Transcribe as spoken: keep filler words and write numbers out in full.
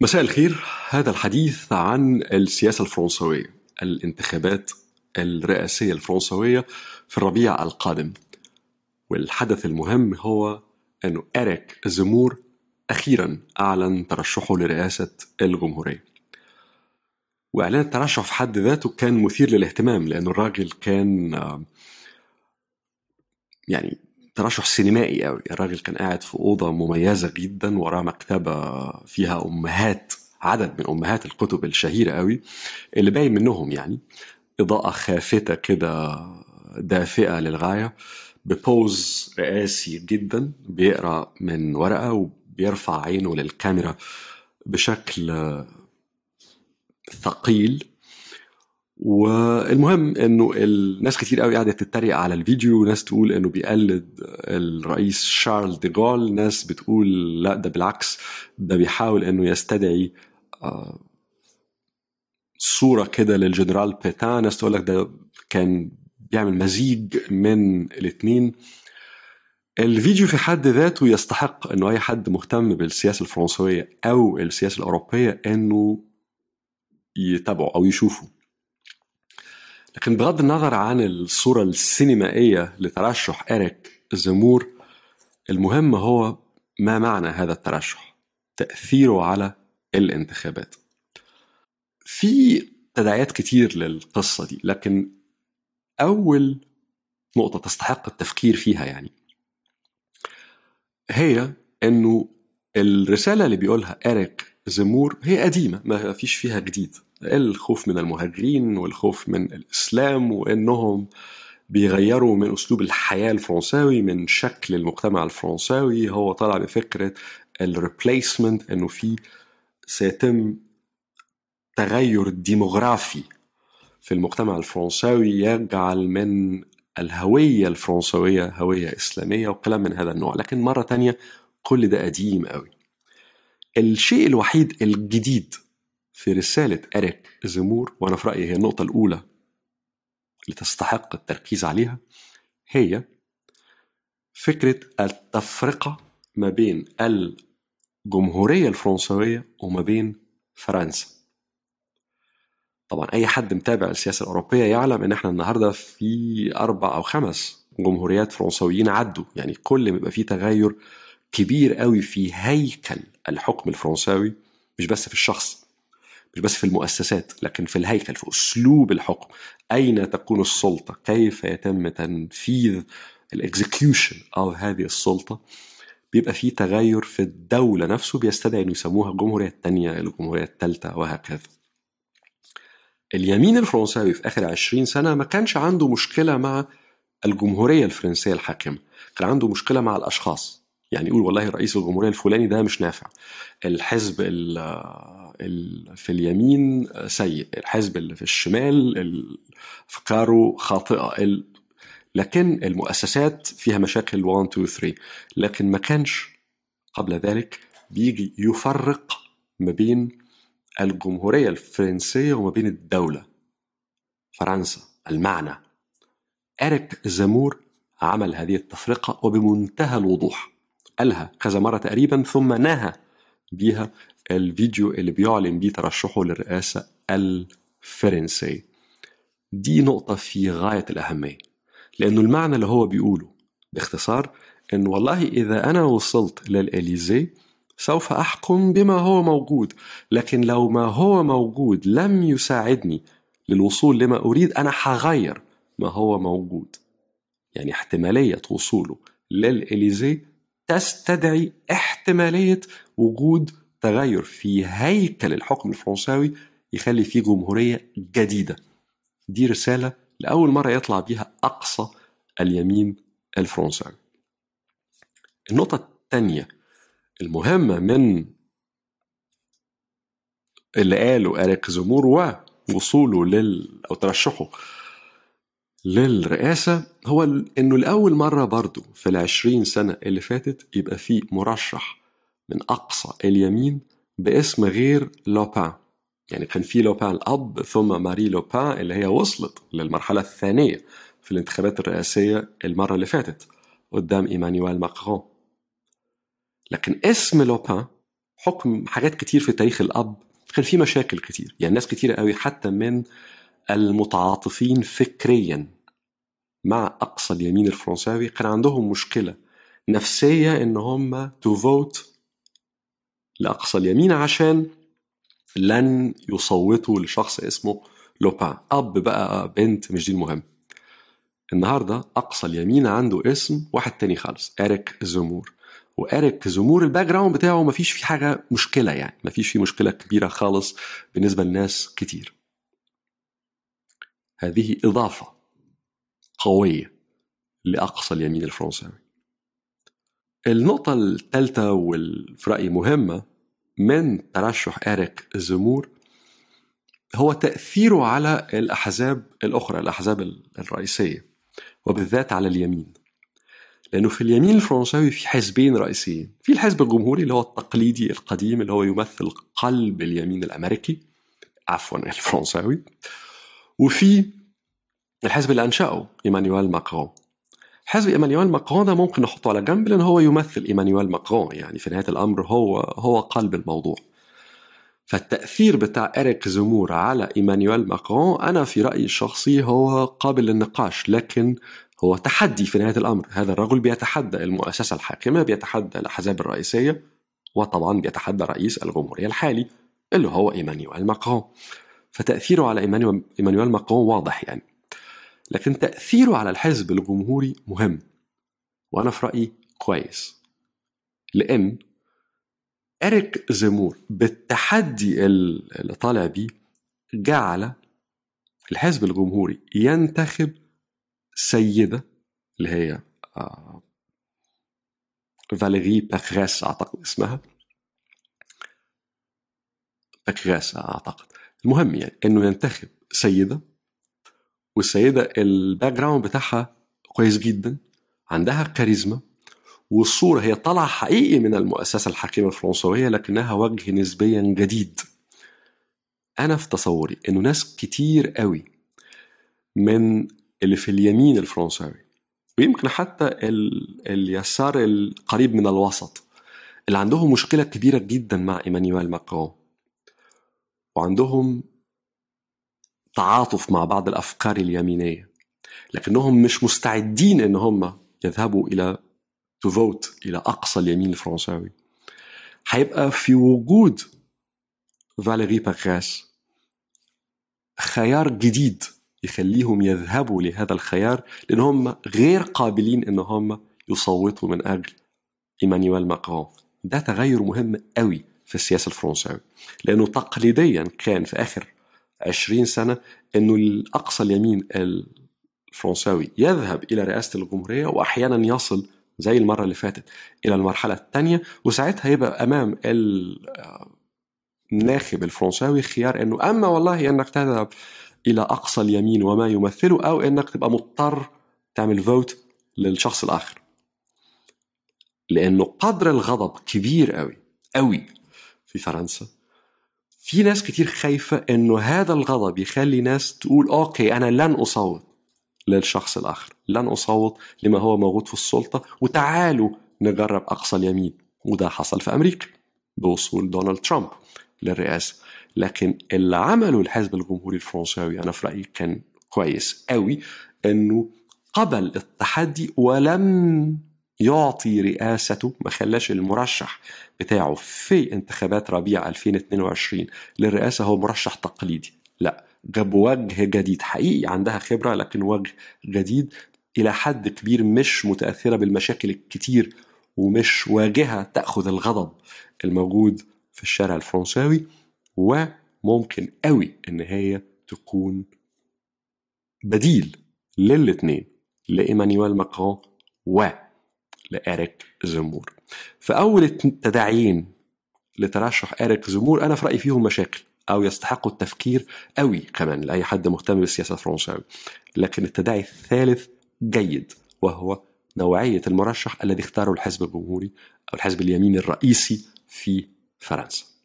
مساء الخير. هذا الحديث عن السياسة الفرنسوية، الانتخابات الرئاسية الفرنسوية في الربيع القادم، والحدث المهم هو أن أريك زمور أخيرا أعلن ترشحه لرئاسة الجمهورية. وإعلان الترشح في حد ذاته كان مثير للاهتمام، لأن الراجل كان يعني ترشح سينمائي أوي. الراجل كان قاعد في أوضة مميزة جدا، وراه مكتبة فيها أمهات، عدد من أمهات الكتب الشهيرة أوي اللي باين منهم يعني إضاءة خافتة كده دافئة للغاية، ببوز رئاسي جدا، بيقرأ من ورقة وبيرفع عينه للكاميرا بشكل ثقيل. والمهم انه الناس كتير قوي قاعده تتريق على الفيديو، ناس تقول انه بيقلد الرئيس شارل ديغول، ناس بتقول لا ده بالعكس، ده بيحاول انه يستدعي صوره كده للجنرال بيتان، ناس تقول لك ده كان بيعمل مزيج من الاثنين. الفيديو في حد ذاته يستحق انه اي حد مهتم بالسياسه الفرنسويه او السياسه الاوروبيه انه يتابعه او يشوفه. لكن بغض النظر عن الصورة السينمائية لترشح أريك زمور، المهم هو ما معنى هذا الترشح، تأثيره على الانتخابات. في تداعيات كتير للقصة دي، لكن أول نقطة تستحق التفكير فيها يعني هي أنه الرسالة اللي بيقولها أريك زمور هي قديمة، ما فيش فيها جديد. الخوف من المهاجرين والخوف من الإسلام، وأنهم بيغيروا من أسلوب الحياة الفرنساوي، من شكل المجتمع الفرنساوي. هو طلع بفكرة الريبليسمنت، أنه في سيتم تغير ديموغرافي في المجتمع الفرنساوي يجعل من الهوية الفرنسوية هوية إسلامية وكلام من هذا النوع. لكن مرة تانية كل ده قديم قوي. الشيء الوحيد الجديد في رسالة أريك زمور، وأنا في رأيي هي النقطة الأولى اللي تستحق التركيز عليها، هي فكرة التفرقة ما بين الجمهورية الفرنسوية وما بين فرنسا. طبعا أي حد متابع السياسة الأوروبية يعلم إن احنا النهاردة في أربع أو خمس جمهوريات فرنسويين عدوا، يعني كل ما يبقى فيه تغير كبير قوي في هيكل الحكم الفرنساوي، مش بس في الشخص، مش بس في المؤسسات، لكن في الهيكل، في أسلوب الحكم، أين تكون السلطة، كيف يتم تنفيذ الإكزيكيوشن أو هذه السلطة، بيبقى فيه تغير في الدولة نفسه بيستدعي أن يسموها الجمهورية الثانية، الجمهورية الثالثة، وهكذا. اليمين الفرنساوي في آخر عشرين سنة ما كانش عنده مشكلة مع الجمهورية الفرنسية الحاكمة، كان عنده مشكلة مع الأشخاص. يعني يقول والله رئيس الجمهورية الفلاني ده مش نافع، الحزب ال ال في اليمين سيء، الحزب اللي في الشمال أفكاره خاطئة، ال... لكن المؤسسات فيها مشاكل واحد اثنين ثلاثة. لكن ما كانش قبل ذلك بيجي يفرق ما بين الجمهورية الفرنسية وما بين الدولة فرنسا. المعنى أريك زمور عمل هذه التفرقة وبمنتهى الوضوح، قالها كذا مرة تقريبا، ثم نهى بيها الفيديو اللي بيعلن بيه ترشحه للرئاسة الفرنسية. دي نقطة في غاية الأهمية، لأنه المعنى اللي هو بيقوله باختصار إن والله إذا أنا وصلت للإليزي سوف أحكم بما هو موجود، لكن لو ما هو موجود لم يساعدني للوصول لما أريد أنا هغير ما هو موجود. يعني احتمالية وصوله للإليزي تستدعي احتمالية وجود تغير في هيكل الحكم الفرنساوي يخلي فيه جمهورية جديدة. دي رسالة لأول مرة يطلع بيها أقصى اليمين الفرنساوي. النقطة الثانية المهمة من اللي قاله أريك زمور ووصوله لل... أو ترشحه للرئاسة، هو إنه الأول مرة برضو في العشرين سنة اللي فاتت يبقى فيه مرشح من أقصى اليمين باسم غير لوبان. يعني كان فيه لوبان الأب، ثم ماري لوبان اللي هي وصلت للمرحلة الثانية في الانتخابات الرئاسية المرة اللي فاتت قدام إيمانويل ماكرون. لكن اسم لوبان حكم حاجات كتير في تاريخ الأب كان في مشاكل كتير. يعني ناس كتير قوي حتى من المتعاطفين فكريا مع أقصى اليمين الفرنساوي كان عندهم مشكلة نفسية إن هم تفوت لأقصى اليمين عشان لن يصوتوا لشخص اسمه لوبان. أب بقى بنت مش دي المهم. النهاردة أقصى اليمين عنده اسم واحد تاني خالص، أريك زمور. وأريك زمور الباك جراوند بتاعه ما فيش في حاجة مشكلة، يعني ما فيش في مشكلة كبيرة خالص بالنسبة لناس كتير. هذه إضافة قوية لأقصى اليمين الفرنساوي. النقطة الثالثة وفي رأيي مهمة من ترشح أريك زمور هو تأثيره على الأحزاب الأخرى، الأحزاب الرئيسية وبالذات على اليمين. لأنه في اليمين الفرنساوي في حزبين رئيسيين، في الحزب الجمهوري اللي هو التقليدي القديم اللي هو يمثل قلب اليمين الأمريكي عفوا الفرنساوي، وفي الحزب اللي أنشأه إيمانويل ماكرون. حزب إيمانويل ماكرون ده ممكن نحطه على جنب لأنه هو يمثل إيمانويل ماكرون، يعني في نهاية الأمر هو هو قلب الموضوع. فالتأثير بتاع أريك زمور على إيمانويل ماكرون أنا في رأيي الشخصي هو قابل للنقاش، لكن هو تحدي في نهاية الأمر. هذا الرجل بيتحدى المؤسسة الحاكمة، بيتحدى الأحزاب الرئيسية، وطبعا بيتحدى رئيس الجمهورية الحالي اللي هو إيمانويل ماكرون. فتأثيره على إيمانويل ماكرون واضح يعني، لكن تأثيره على الحزب الجمهوري مهم وأنا في رأيي كويس، لأن أريك زمور بالتحدي اللي طالع بيه جعل الحزب الجمهوري ينتخب سيدة اللي هي آه فاليري بيكريس أعتقد اسمها بيكريس أعتقد المهم يعني أنه ينتخب سيدة، والسيدة الباك جراوند بتاعها كويس جدا، عندها كاريزما، والصورة هي طالعة حقيقي من المؤسسة الحاكمة الفرنسوية لكنها وجه نسبيا جديد. أنا في تصوري أنه ناس كتير قوي من اللي في اليمين الفرنسوي ويمكن حتى اليسار القريب من الوسط اللي عندهم مشكلة كبيرة جدا مع إيمانويل ماكرون وعندهم تعاطف مع بعض الأفكار اليمينية، لكنهم مش مستعدين إن هم يذهبوا إلى تفوت إلى أقصى اليمين الفرنساوي. هيبقى في وجود فاليري بيكريس خيار جديد يخليهم يذهبوا لهذا الخيار، لأنهم غير قابلين إن هم يصوتوا من أجل إيمانويل ماكرون. ده تغير مهم قوي في السياسة الفرنساوية، لأنه تقليديا كان في آخر عشرين سنة أنه الأقصى اليمين الفرنساوي يذهب إلى رئاسة الجمهورية وأحيانا يصل زي المرة اللي فاتت إلى المرحلة الثانية، وساعتها يبقى أمام الناخب الفرنساوي خيار أنه أما والله أنك تذهب إلى أقصى اليمين وما يمثله، أو أنك تبقى مضطر تعمل فوت للشخص الآخر، لأنه قدر الغضب كبير أوي أوي في فرنسا. في ناس كتير خايفة أنه هذا الغضب يخلي ناس تقول أوكي أنا لن أصوت للشخص الآخر، لن أصوت لما هو موجود في السلطة، وتعالوا نجرب أقصى اليمين. وده حصل في أمريكا بوصول دونالد ترامب للرئاسة. لكن اللي عمله الحزب الجمهوري الفرنساوي أنا في رأيي كان كويس قوي، أنه قبل التحدي ولم يعطي رئاسته، ما خلاش المرشح بتاعه في انتخابات ربيع ألفين واثنين وعشرين للرئاسة هو مرشح تقليدي، لا جاب وجه جديد حقيقي عندها خبرة، لكن وجه جديد إلى حد كبير مش متأثرة بالمشاكل الكتير ومش واجهة تأخذ الغضب الموجود في الشارع الفرنساوي، وممكن قوي إن هي تكون بديل للاتنين، لإيمانويل ماكرون و لأريك زمور. فأول التداعيين لترشح أريك زمور أنا في رأيي فيهم مشاكل أو يستحقوا التفكير قوي كمان لأي حد مهتم بالسياسة الفرنساوية، لكن التداعي الثالث جيد وهو نوعية المرشح الذي اختاره الحزب الجمهوري أو الحزب اليمين الرئيسي في فرنسا.